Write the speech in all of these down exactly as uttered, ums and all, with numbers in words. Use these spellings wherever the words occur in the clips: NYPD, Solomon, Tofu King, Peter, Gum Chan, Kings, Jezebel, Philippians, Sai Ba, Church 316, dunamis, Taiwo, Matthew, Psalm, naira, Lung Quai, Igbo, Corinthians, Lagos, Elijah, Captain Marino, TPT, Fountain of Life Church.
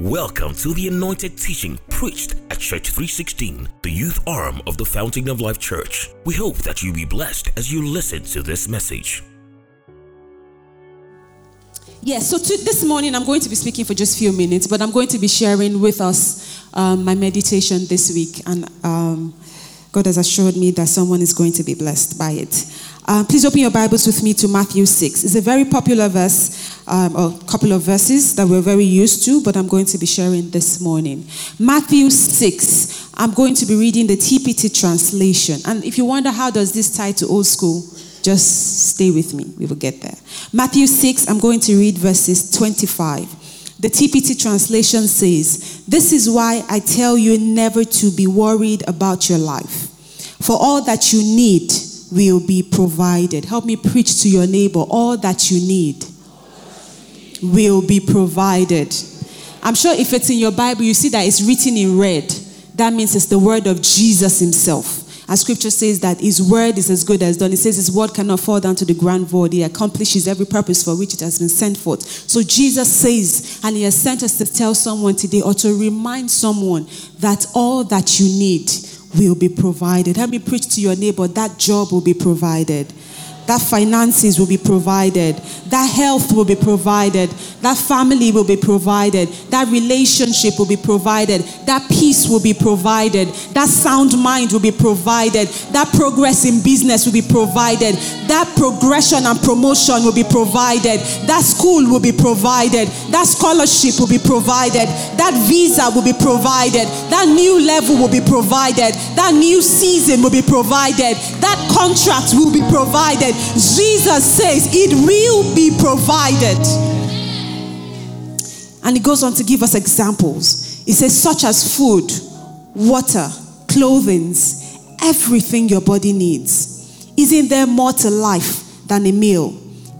Welcome to the anointed teaching preached at Church three sixteen, the youth arm of the Fountain of Life Church. We hope that you be blessed as you listen to this message. Yes, yeah, so to, this morning I'm going to be speaking for just a few minutes, but I'm going to be sharing with us um, my meditation this week, and um, God has assured me that someone is going to be blessed by it. Uh, please open your Bibles with me to Matthew six. It's a very popular verse, um, or a couple of verses that we're very used to, but I'm going to be sharing this morning. Matthew six, I'm going to be reading the T P T translation. And if you wonder how does this tie to old school, just stay with me. We will get there. Matthew six, I'm going to read verses twenty-five. The T P T translation says, "This is why I tell you never to be worried about your life. For all that you need will be provided." Help me preach to your neighbor. All that you need will be provided. I'm sure if it's in your Bible, you see that it's written in red. That means it's the word of Jesus himself. And scripture says that his word is as good as done. It says his word cannot fall down to the ground void. It accomplishes every purpose for which it has been sent forth. So Jesus says, and he has sent us to tell someone today, or to remind someone, that all that you need will be provided. Help me preach to your neighbor, that job will be provided. That finances will be provided. That health will be provided. That family will be provided. That relationship will be provided. That peace will be provided. That sound mind will be provided. That progress in business will be provided. That progression and promotion will be provided. That school will be provided. That scholarship will be provided. That visa will be provided. That new level will be provided. That new season will be provided. That contract will be provided. Jesus says it will be provided. And he goes on to give us examples. He says, such as food, water, clothing, everything your body needs. Isn't there more to life than a meal?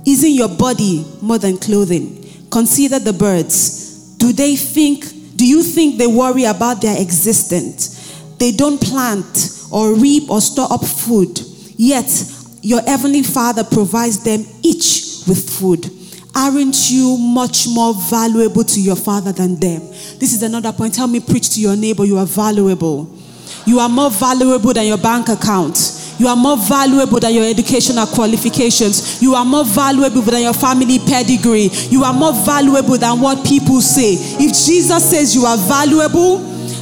Isn't your body more than clothing? Consider the birds. Do they think, do you think they worry about their existence? They don't plant or reap or store up food. Yet your heavenly Father provides them each with food. Aren't you much more valuable to your Father than them? This is another point. Help me preach to your neighbor. You are valuable. You are more valuable than your bank account. You are more valuable than your educational qualifications. You are more valuable than your family pedigree. You are more valuable than what people say. If Jesus says you are valuable,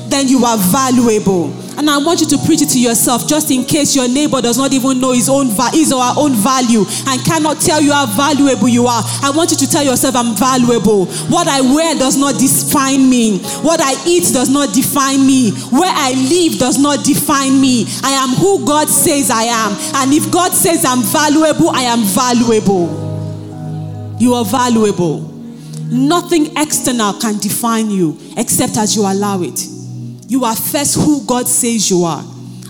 then you are valuable. And I want you to preach it to yourself, just in case your neighbor does not even know his own va- his or her own value and cannot tell you how valuable you are. I want you to tell yourself, I'm valuable. What I wear does not define me. What I eat does not define me. Where I live does not define me. I am who God says I am. And if God says I'm valuable, I am valuable. You are valuable. Nothing external can define you except as you allow it. You are first who God says you are.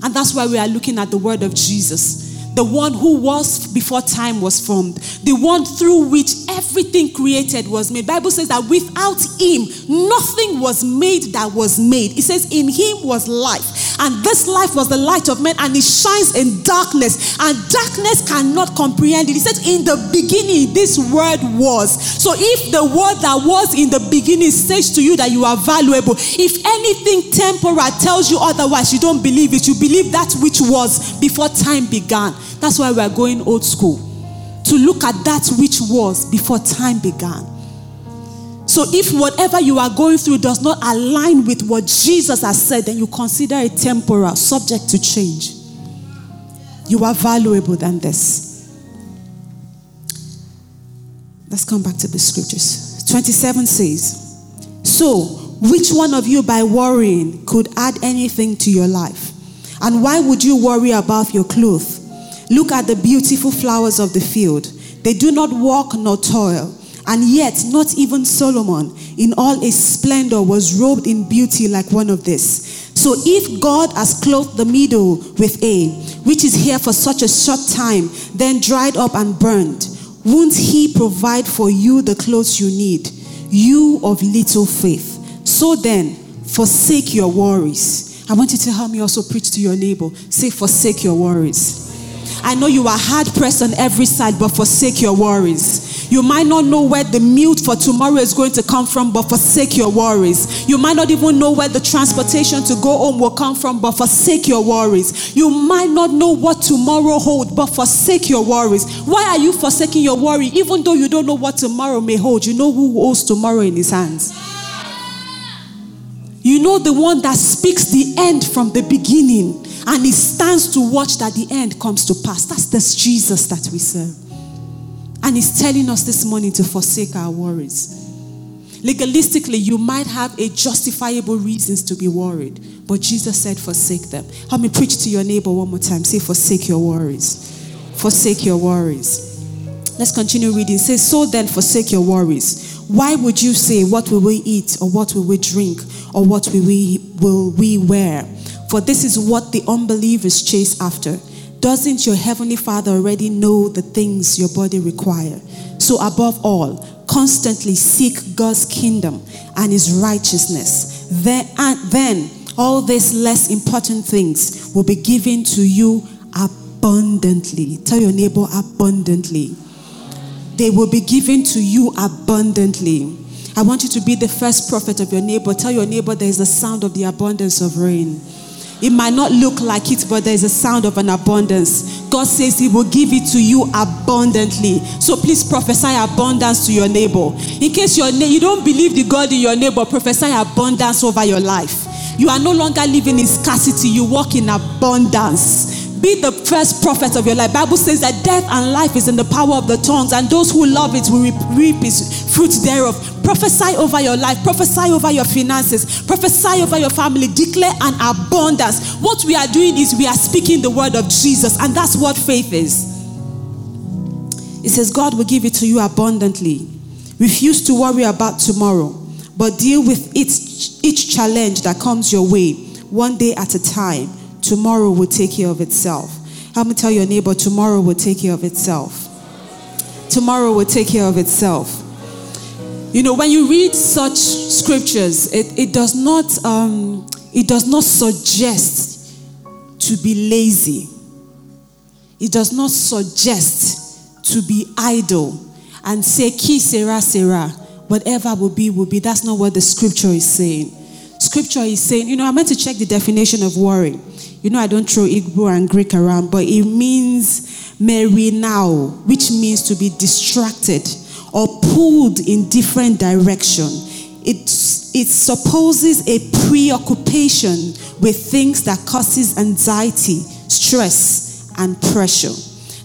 And that's why we are looking at the word of Jesus. The one who was before time was formed. The one through which everything created was made. The Bible says that without him, nothing was made that was made. It says in him was life. And this life was the light of men, and it shines in darkness. And darkness cannot comprehend it. It says in the beginning, this word was. So if the word that was in the beginning says to you that you are valuable, if anything temporal tells you otherwise, you don't believe it. You believe that which was before time began. That's why we are going old school, to look at that which was before time began. So if whatever you are going through does not align with what Jesus has said, then you consider it temporal, subject to change. You are valuable than this. Let's come back to the scriptures. twenty-seven says, "So which one of you by worrying could add anything to your life? And why would you worry about your clothes? Look at the beautiful flowers of the field. They do not walk nor toil. And yet, not even Solomon, in all his splendor, was robed in beauty like one of these. So if God has clothed the middle with a, which is here for such a short time, then dried up and burned, won't he provide for you the clothes you need, you of little faith? So then, forsake your worries." I want you to help me also preach to your neighbor. Say, forsake your worries. I know you are hard pressed on every side, but forsake your worries. You might not know where the meal for tomorrow is going to come from, but forsake your worries. You might not even know where the transportation to go home will come from, but forsake your worries. You might not know what tomorrow holds, but forsake your worries. Why are you forsaking your worry? Even though you don't know what tomorrow may hold, you know who holds tomorrow in his hands. You know the one that speaks the end from the beginning, and he stands to watch that the end comes to pass. That's this Jesus that we serve. And he's telling us this morning to forsake our worries. Legalistically, you might have a justifiable reasons to be worried, but Jesus said forsake them. Help me preach to your neighbor one more time. Say forsake your worries. Forsake your worries. Let's continue reading. Say, so then forsake your worries. Why would you say, what will we eat, or what will we drink, or what will we, will we wear? For this is what the unbelievers chase after. Doesn't your heavenly Father already know the things your body require? So above all, constantly seek God's kingdom and his righteousness. Then, and then all these less important things will be given to you abundantly. Tell your neighbor, abundantly. They will be given to you abundantly. I want you to be the first prophet of your neighbor. Tell your neighbor there is the sound of the abundance of rain. It might not look like it, but there is a sound of an abundance. God says he will give it to you abundantly. So please prophesy abundance to your neighbor. In case your na- you don't believe the God in your neighbor, prophesy abundance over your life. You are no longer living in scarcity. You walk in abundance. Be the first prophet of your life. Bible says that death and life is in the power of the tongues, and those who love it will reap its fruit thereof. Prophesy over your life. Prophesy over your finances. Prophesy over your family. Declare an abundance. What we are doing is we are speaking the word of Jesus, and that's what faith is. It says God will give it to you abundantly. Refuse to worry about tomorrow, but deal with each, each challenge that comes your way, one day at a time. Tomorrow will take care of itself. Help me tell your neighbor, tomorrow will take care of itself. Tomorrow will take care of itself. You know, when you read such scriptures, it, it does not um, it does not suggest to be lazy. It does not suggest to be idle and say, ki sera sera, whatever will be, will be. That's not what the scripture is saying. Scripture is saying, you know, I meant to check the definition of worry. You know, I don't throw Igbo and Greek around, but it means merry now, which means to be distracted or pulled in different direction. It, it supposes a preoccupation with things that causes anxiety, stress, and pressure.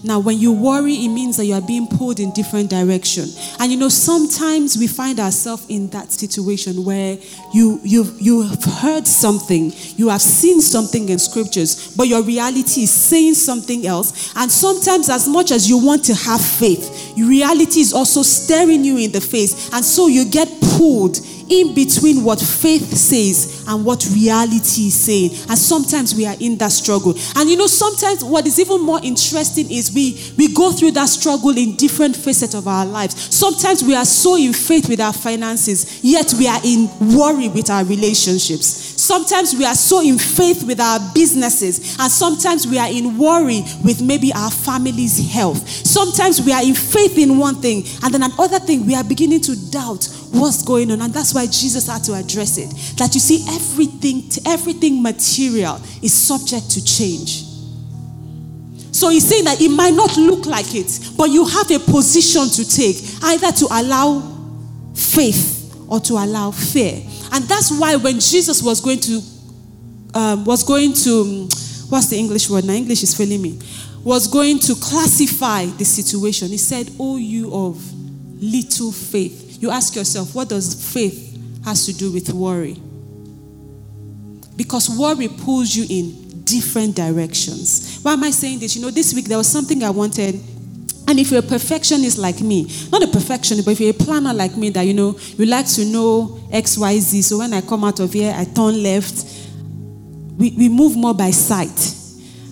Now, when you worry, it means that you are being pulled in different direction. And you know, sometimes we find ourselves in that situation where you, you've, you've heard something, you have seen something in scriptures, but your reality is saying something else. And sometimes as much as you want to have faith, your reality is also staring you in the face. And so you get pulled in between what faith says and what reality is saying. And sometimes we are in that struggle. And you know, sometimes what is even more interesting is we, we go through that struggle in different facets of our lives. Sometimes we are so in faith with our finances, yet we are in worry with our relationships. Sometimes we are so in faith with our businesses, and sometimes we are in worry with maybe our family's health. Sometimes we are in faith in one thing, and then another thing we are beginning to doubt what's going on. And that's why Jesus had to address it. That you see, everything, everything material is subject to change. So he's saying that it might not look like it, but you have a position to take, either to allow faith or to allow fear. And that's why when Jesus was going to, um, was going to, what's the English word? Now English is failing me. Was going to classify the situation. He said, "O you of little faith." You ask yourself, what does faith has to do with worry? Because worry pulls you in different directions. Why am I saying this? You know, this week there was something I wanted. And if you're a perfectionist like me, not a perfectionist, but if you're a planner like me that, you know, you like to know X, Y, Z. So when I come out of here, I turn left. We, we move more by sight.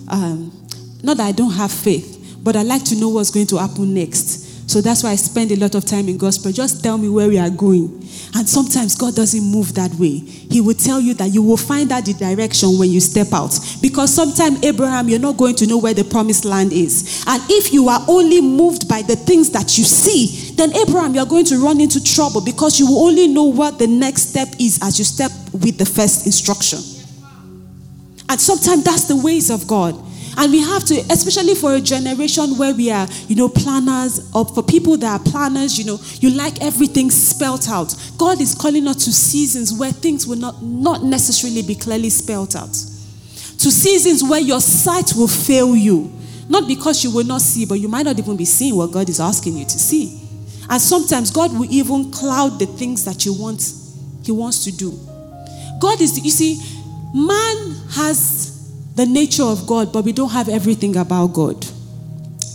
Um, not that I don't have faith, but I like to know what's going to happen next. So that's why I spend a lot of time in gospel. Just tell me where we are going. And sometimes God doesn't move that way. He will tell you that you will find out the direction when you step out. Because sometimes, Abraham, you're not going to know where the promised land is. And if you are only moved by the things that you see, then, Abraham, you're going to run into trouble because you will only know what the next step is as you step with the first instruction. And sometimes that's the ways of God. And we have to, especially for a generation where we are, you know, planners, or for people that are planners, you know, you like everything spelled out. God is calling us to seasons where things will not, not necessarily be clearly spelled out. To seasons where your sight will fail you. Not because you will not see, but you might not even be seeing what God is asking you to see. And sometimes God will even cloud the things that you want, He wants to do. God is, the, you see, man has the nature of God, but we don't have everything about God.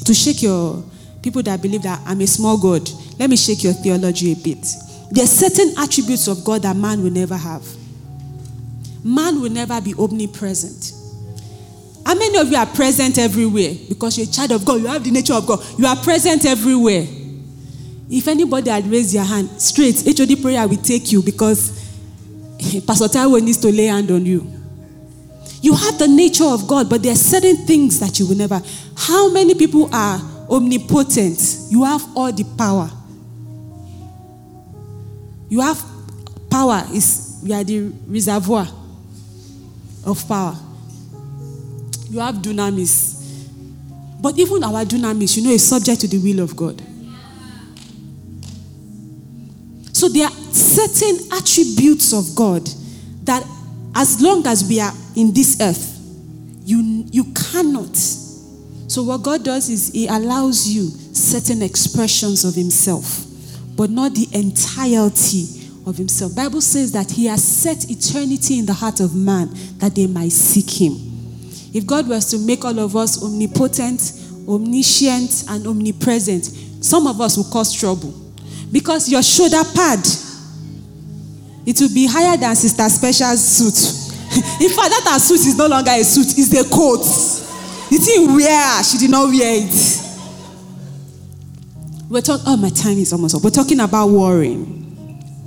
To shake your people that believe that I'm a small God, let me shake your theology a bit. There are certain attributes of God that man will never have. Man will never be omnipresent. How many of you are present everywhere? Because you're a child of God, you have the nature of God. You are present everywhere. If anybody had raised your hand, straight, H O D prayer will take you because Pastor Taiwo needs to lay hand on you. You have the nature of God, but there are certain things that you will never. How many people are omnipotent? You have all the power. You have power. Is you are the reservoir of power. You have dunamis. But even our dunamis, you know, is subject to the will of God. So there are certain attributes of God that as long as we are in this earth, you, you cannot. So what God does is He allows you certain expressions of Himself, but not the entirety of Himself. Bible says that He has set eternity in the heart of man that they might seek Him. If God was to make all of us omnipotent, omniscient, and omnipresent, some of us will cause trouble. Because your shoulder pad, it will be higher than Sister Special's suit. In fact, that her suit is no longer a suit, it's a coat. The thing wear, she did not wear it. We're talking, oh, my time is almost up. We're talking about worrying.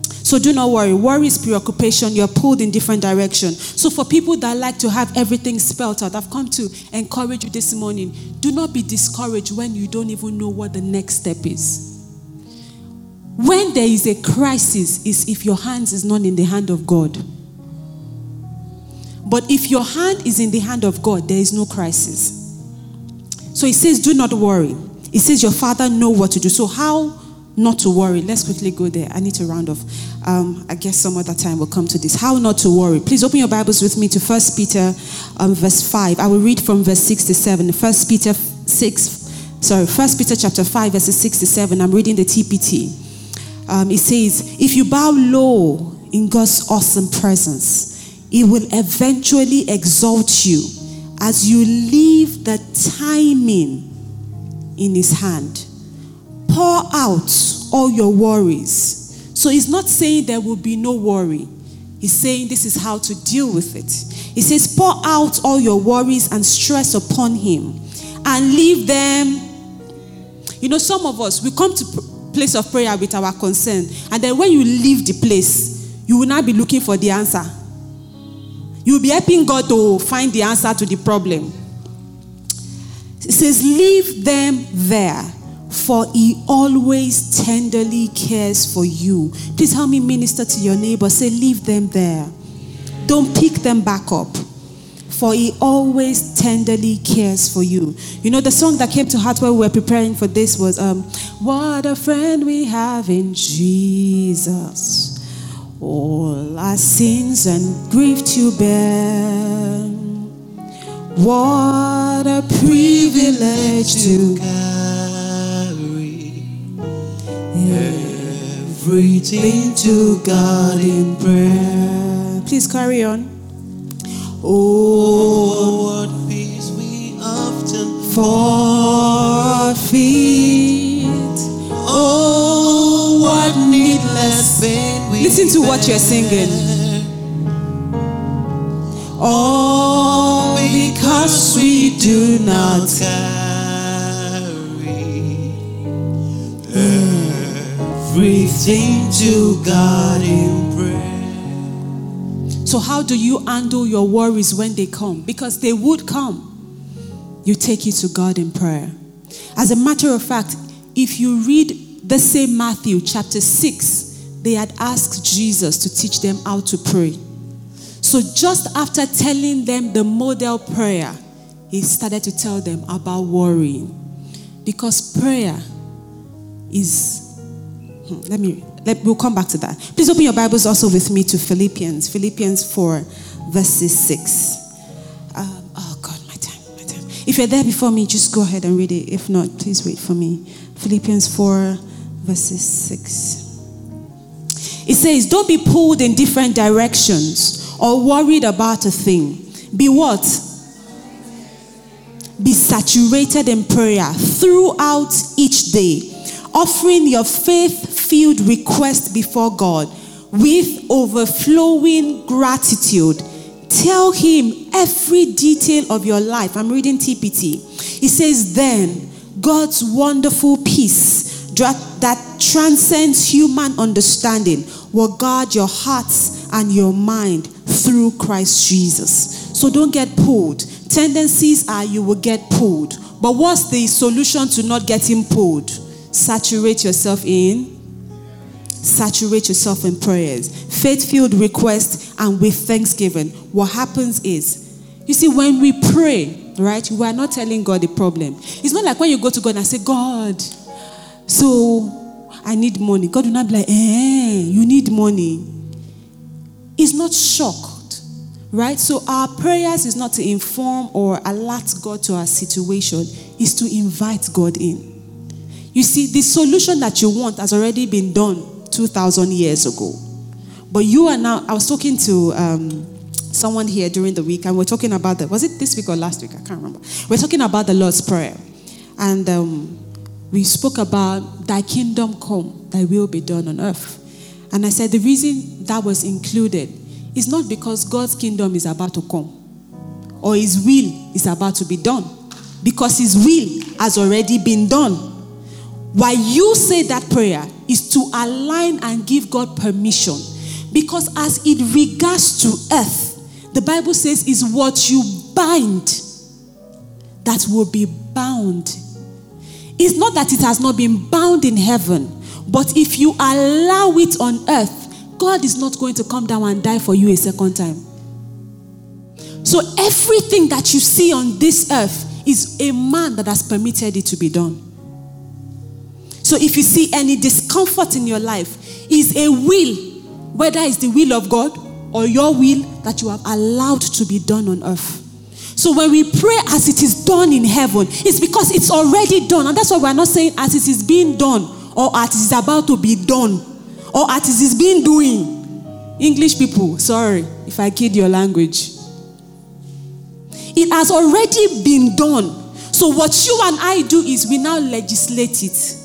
So do not worry. Worry is preoccupation. You're pulled in different directions. So for people that like to have everything spelled out, I've come to encourage you this morning. Do not be discouraged when you don't even know what the next step is. When there is a crisis, is if your hands is not in the hand of God. But if your hand is in the hand of God, there is no crisis. So it says, do not worry. It says, your Father knows what to do. So how not to worry? Let's quickly go there. I need to round off. Um, I guess some other time we'll come to this. How not to worry. Please open your Bibles with me to First Peter um, verse five. I will read from verse six to seven. First Peter six, sorry, First Peter chapter five, verses six to seven. I'm reading the T P T. Um, it says, if you bow low in God's awesome presence, He will eventually exalt you as you leave the timing in His hand. Pour out all your worries. So He's not saying there will be no worry. He's saying this is how to deal with it. He says, pour out all your worries and stress upon Him and leave them. You know, some of us, we come to a place of prayer with our concern. And then when you leave the place, you will not be looking for the answer. You'll be helping God to find the answer to the problem. It says, leave them there, for He always tenderly cares for you. Please help me minister to your neighbor. Say, leave them there. Don't pick them back up, for He always tenderly cares for you. You know, the song that came to heart while we were preparing for this was, um, what a friend we have in Jesus. All our sins and grief to bear. What a privilege to carry everything to God in prayer. Please carry on. Oh, what peace we often forfeit. Oh, what needless pain. Listen to what you're singing. All because we do not carry everything to God in prayer. So how do you handle your worries when they come? Because they would come. You take it to God in prayer. As a matter of fact, if you read the same Matthew chapter six, they had asked Jesus to teach them how to pray. So just after telling them the model prayer, he started to tell them about worrying. Because prayer is, let me, let, we'll come back to that. Please open your Bibles also with me to Philippians. Philippians four, verses six. Um, oh God, my time, my time. If you're there before me, just go ahead and read it. If not, please wait for me. Philippians four, verses six. It says, don't be pulled in different directions or worried about a thing. Be what? Be saturated in prayer throughout each day, offering your faith-filled request before God with overflowing gratitude. Tell him every detail of your life. I'm reading T P T. It says, then God's wonderful peace that transcends human understanding will guard your hearts and your mind through Christ Jesus. So don't get pulled. Tendencies are you will get pulled. But what's the solution to not getting pulled? Saturate yourself in. Saturate yourself in prayers. Faith-filled requests and with thanksgiving. What happens is, you see, when we pray, right, we are not telling God the problem. It's not like when you go to God and say, God, so I need money. God will not be like, eh, you need money. He's not shocked. Right? So our prayers is not to inform or alert God to our situation. It's to invite God in. You see, the solution that you want has already been done two thousand years ago. But you are now, I was talking to um, someone here during the week, and we're talking about the, was it this week or last week? I can't remember. We're talking about the Lord's Prayer. And um, we spoke about thy kingdom come, thy will be done on earth. And I said the reason that was included, it's not because God's kingdom is about to come or his will is about to be done, because his will has already been done. Why you say that prayer is to align and give God permission, because as it regards to earth, the Bible says is what you bind that will be bound. It's not that it has not been bound in heaven, but if you allow it on earth, God is not going to come down and die for you a second time. So everything that you see on this earth is a man that has permitted it to be done. So if you see any discomfort in your life, is a will, whether it's the will of God or your will that you have allowed to be done on earth. So when we pray as it is done in heaven, it's because it's already done. And that's why we're not saying as it is being done or as it is about to be done. Or as it is being doing. English people, sorry if I kid your language. It has already been done. So what you and I do is we now legislate it.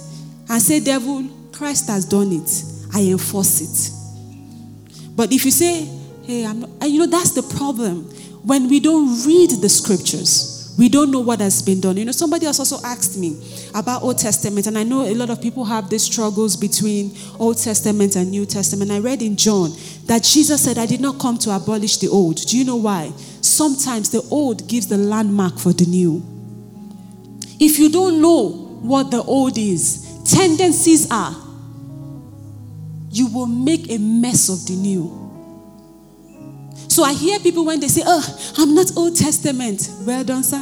And say, devil, Christ has done it. I enforce it. But if you say, hey, I'm not, you know, that's the problem. When we don't read the scriptures, we don't know what has been done. You know, somebody else also asked me about Old Testament, and I know a lot of people have these struggles between Old Testament and New Testament. I read in John that Jesus said, I did not come to abolish the old. Do you know why? Sometimes the old gives the landmark for the new. If you don't know what the old is, tendencies are, you will make a mess of the new. So I hear people when they say, oh, I'm not Old Testament. Well done, sir.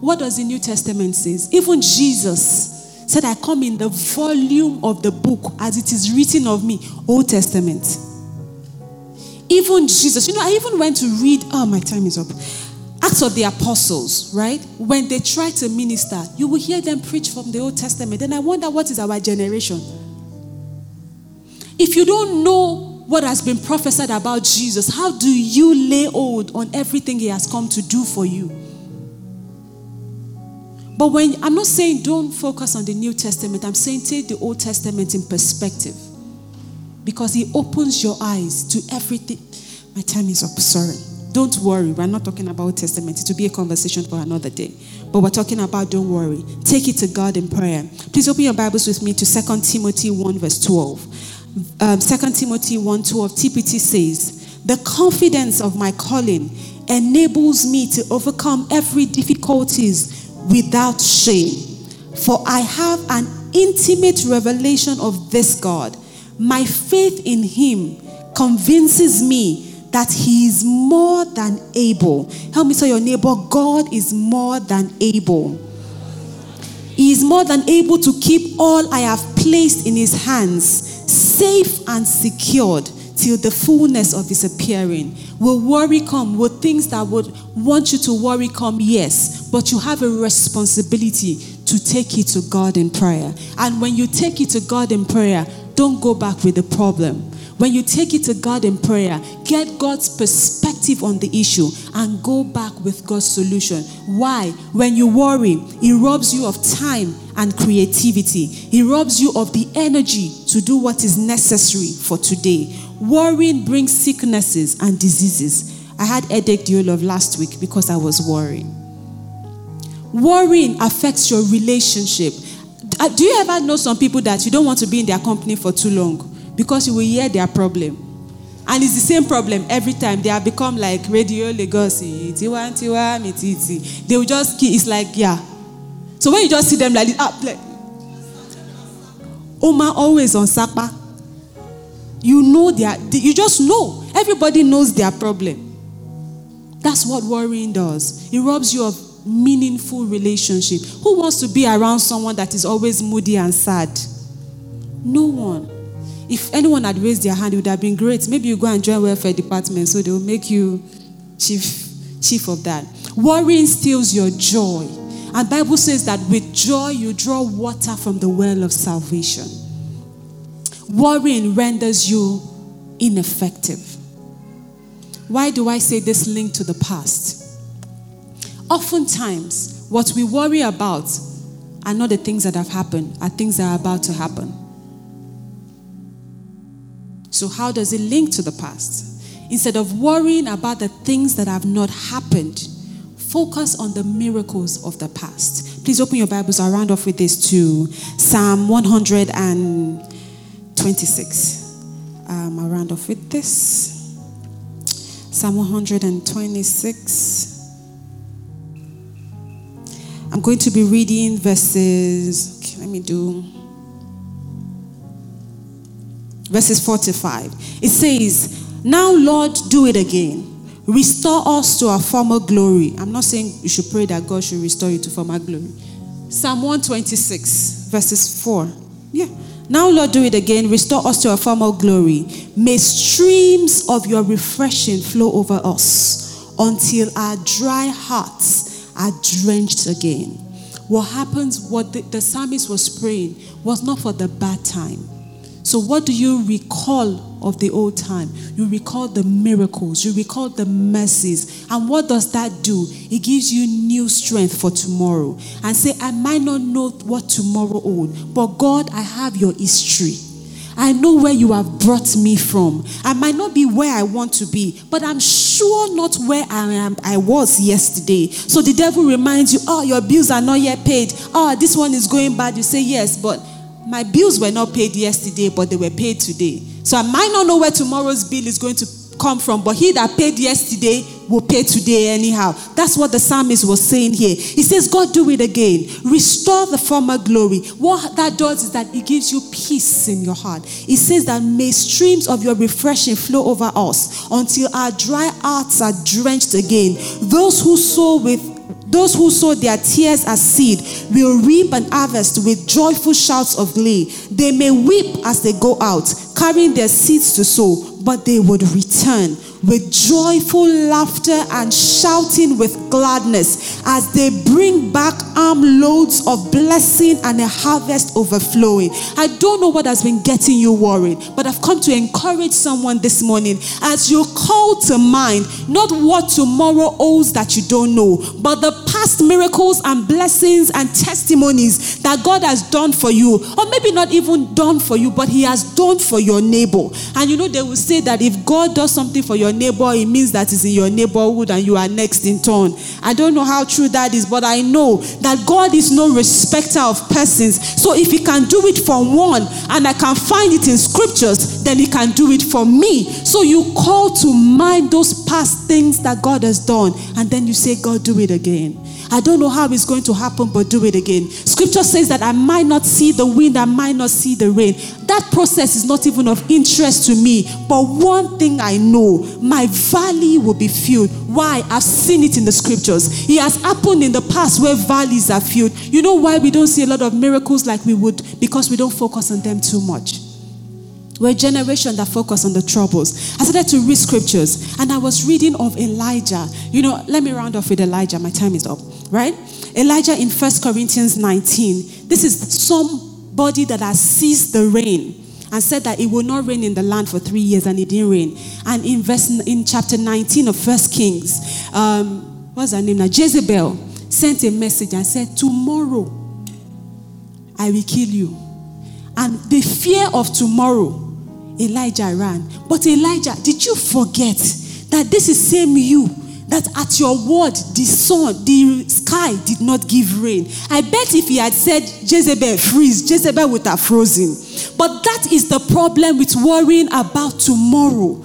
What does the New Testament say? Even Jesus said, I come in the volume of the book as it is written of me. Old Testament. Even Jesus. You know, I even went to read, oh, my time is up. Acts of the Apostles, right? When they try to minister, you will hear them preach from the Old Testament. And I wonder what is our generation. If you don't know what has been prophesied about Jesus, how do you lay hold on everything he has come to do for you? But when, I'm not saying don't focus on the New Testament. I'm saying take the Old Testament in perspective. Because it opens your eyes to everything. My time is up, sorry. Don't worry. We're not talking about testament. It will be a conversation for another day. But we're talking about don't worry. Take it to God in prayer. Please open your Bibles with me to Second Timothy one verse twelve. Um, Second Timothy one twelve, T P T says, the confidence of my calling enables me to overcome every difficulties without shame. For I have an intimate revelation of this God. My faith in him convinces me that he is more than able. Help me tell your neighbor, God is more than able. He is more than able to keep all I have placed in his hands, safe and secured till the fullness of his appearing. Will worry come? Will things that would want you to worry come? Yes, but you have a responsibility to take it to God in prayer. And when you take it to God in prayer, don't go back with the problem. When you take it to God in prayer, get God's perspective on the issue and go back with God's solution. Why? When you worry, it robs you of time and creativity. It robs you of the energy to do what is necessary for today. Worrying brings sicknesses and diseases. I had headache the whole of last week because I was worrying. Worrying affects your relationship. Do you ever know some people that you don't want to be in their company for too long? Because you will hear their problem. And it's the same problem every time. They have become like Radio Lagos. They will just, it's like, yeah. So when you just see them like this, ah, like, Oma always on Sapa. You know their, you just know. Everybody knows their problem. That's what worrying does. It robs you of meaningful relationship. Who wants to be around someone that is always moody and sad? No one. If anyone had raised their hand, it would have been great. Maybe you go and join welfare department so they will make you chief, chief of that. Worrying steals your joy. And Bible says that with joy you draw water from the well of salvation. Worrying renders you ineffective. Why do I say this link to the past? Oftentimes, what we worry about are not the things that have happened, are things that are about to happen. So how does it link to the past? Instead of worrying about the things that have not happened, focus on the miracles of the past. Please open your Bibles. I'll round off with this to Psalm one twenty-six. Um, I'll round off with this. Psalm one twenty-six. I'm going to be reading verses... Okay, let me do... Verses forty-five. It says, now, Lord, do it again. Restore us to our former glory. I'm not saying you should pray that God should restore you to former glory. Psalm one twenty-six, verses four. Yeah. Now, Lord, do it again. Restore us to our former glory. May streams of your refreshing flow over us until our dry hearts are drenched again. What happens, what the, the psalmist was praying was not for the bad time. So what do you recall of the old time? You recall the miracles. You recall the mercies. And what does that do? It gives you new strength for tomorrow. And say, I might not know what tomorrow holds, but God, I have your history. I know where you have brought me from. I might not be where I want to be, but I'm sure not where I am. I was yesterday. So the devil reminds you, oh, your bills are not yet paid. Oh, this one is going bad. You say, yes, but... my bills were not paid yesterday, but they were paid today. So I might not know where tomorrow's bill is going to come from, but he that paid yesterday will pay today anyhow. That's what the psalmist was saying here. He says, God, do it again. Restore the former glory. What that does is that it gives you peace in your heart. It says that may streams of your refreshing flow over us until our dry hearts are drenched again. Those who sow with Those who sow their tears as seed will reap an harvest with joyful shouts of glee. They may weep as they go out, carrying their seeds to sow, but they would return with joyful laughter and shouting with gladness as they bring back armloads of blessing and a harvest overflowing. I don't know what has been getting you worried, but I've come to encourage someone this morning as you call to mind not what tomorrow holds that you don't know, but the past miracles and blessings and testimonies that God has done for you, or maybe not even done for you, but he has done for your neighbor. And you know, they will say that if God does something for your neighbor, it means that it's in your neighborhood and you are next in turn. I don't know how true that is, but I know that God is no respecter of persons. So if he can do it for one, and I can find it in scriptures, then he can do it for me. So you call to mind those past things that God has done, and then you say, God, do it again. I don't know how it's going to happen, but do it again. Scripture says that I might not see the wind, I might not see the rain. That process is not even of interest to me. But one thing I know, my valley will be filled. Why? I've seen it in the scriptures. It has happened in the past where valleys are filled. You know why we don't see a lot of miracles like we would? Because we don't focus on them too much. We're a generation that focus on the troubles. I started to read scriptures, and I was reading of Elijah. You know, let me round off with Elijah. My time is up, right? Elijah in First Corinthians nineteen. This is somebody that has ceased the rain and said that it will not rain in the land for three years, and it didn't rain. And in verse, in chapter nineteen of First Kings, um, what's her name now? Jezebel sent a message and said, tomorrow I will kill you. And the fear of tomorrow, Elijah ran. But Elijah, did you forget that this is same you that at your word the sun, the sky did not give rain? I bet if he had said, Jezebel, freeze, Jezebel would have frozen. But that is the problem with worrying about tomorrow.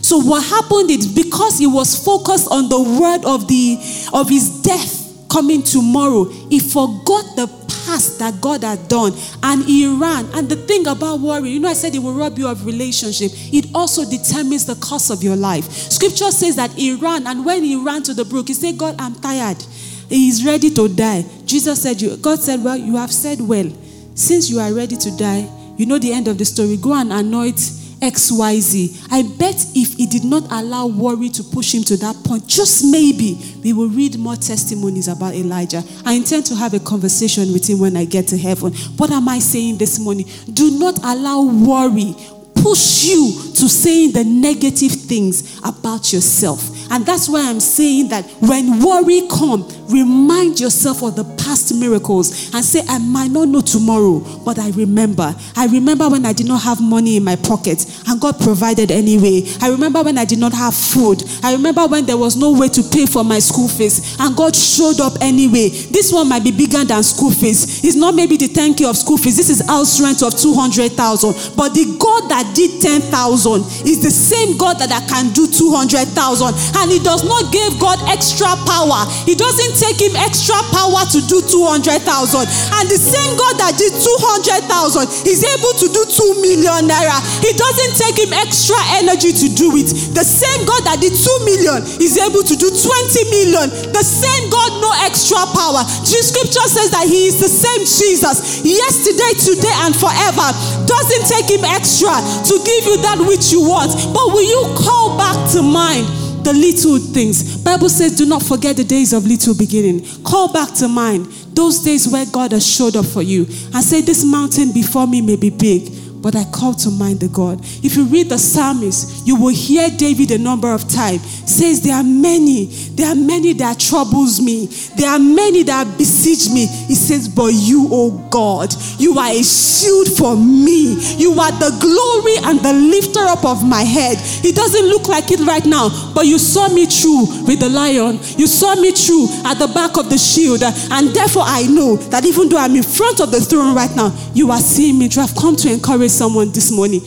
So what happened is, because he was focused on the word of the of his death coming tomorrow, he forgot the past that God had done, and he ran. And the thing about worry, you know, I said it will rob you of relationship. It also determines the cost of your life. Scripture says that he ran, and when he ran to the brook, he said, God, I'm tired. He is ready to die. Jesus said, you, God said, well, you have said well. Since you are ready to die, you know the end of the story. Go and anoint X Y Z. I bet if he did not allow worry to push him to that point, just maybe we will read more testimonies about Elijah. I intend to have a conversation with him when I get to heaven. What am I saying this morning? Do not allow worry push you to saying the negative things about yourself. And that's why I'm saying that when worry comes, remind yourself of the past miracles and say, I might not know tomorrow, but I remember. I remember when I did not have money in my pocket and God provided anyway. I remember when I did not have food. I remember when there was no way to pay for my school fees and God showed up anyway. This one might be bigger than school fees. It's not maybe the ten K of school fees. This is house rent of two hundred thousand. But the God that did ten thousand is the same God that I can do two hundred thousand. And he does not give God extra power. He doesn't take him extra power to do two hundred thousand, and the same God that did two hundred thousand is able to do two million naira. He doesn't take him extra energy to do it. The same God that did two million is able to do twenty million. The same God, no extra power. The scripture says that he is the same Jesus yesterday, today, and forever. Doesn't take him extra to give you that which you want. But will you call back to mind the little things? Bible says, do not forget the days of little beginning. Call back to mind those days where God has showed up for you and say, this mountain before me may be big, but I call to mind the God. If you read the psalmist, you will hear David a number of times says, there are many, there are many that troubles me. There are many that besiege me. He says, but you, oh God, you are a shield for me. You are the glory and the lifter up of my head. It doesn't look like it right now, but you saw me through with the lion. You saw me through at the back of the shield. And therefore I know that even though I'm in front of the throne right now, you are seeing me. You have come to encourage someone this morning.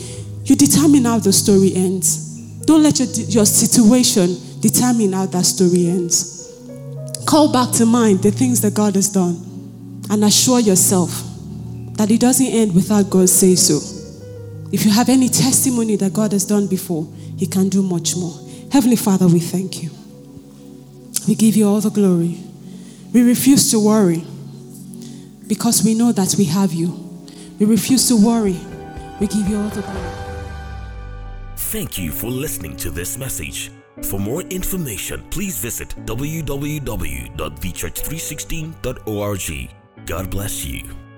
You determine how the story ends. Don't let your, your situation determine how that story ends. Call back to mind the things that God has done and assure yourself that it doesn't end without God saying so. If you have any testimony that God has done before, he can do much more. Heavenly Father, we thank you. We give you all the glory. We refuse to worry because we know that we have you. We refuse to worry. We give you all the glory. Thank you for listening to this message. For more information, please visit w w w dot the church three sixteen dot org. God bless you.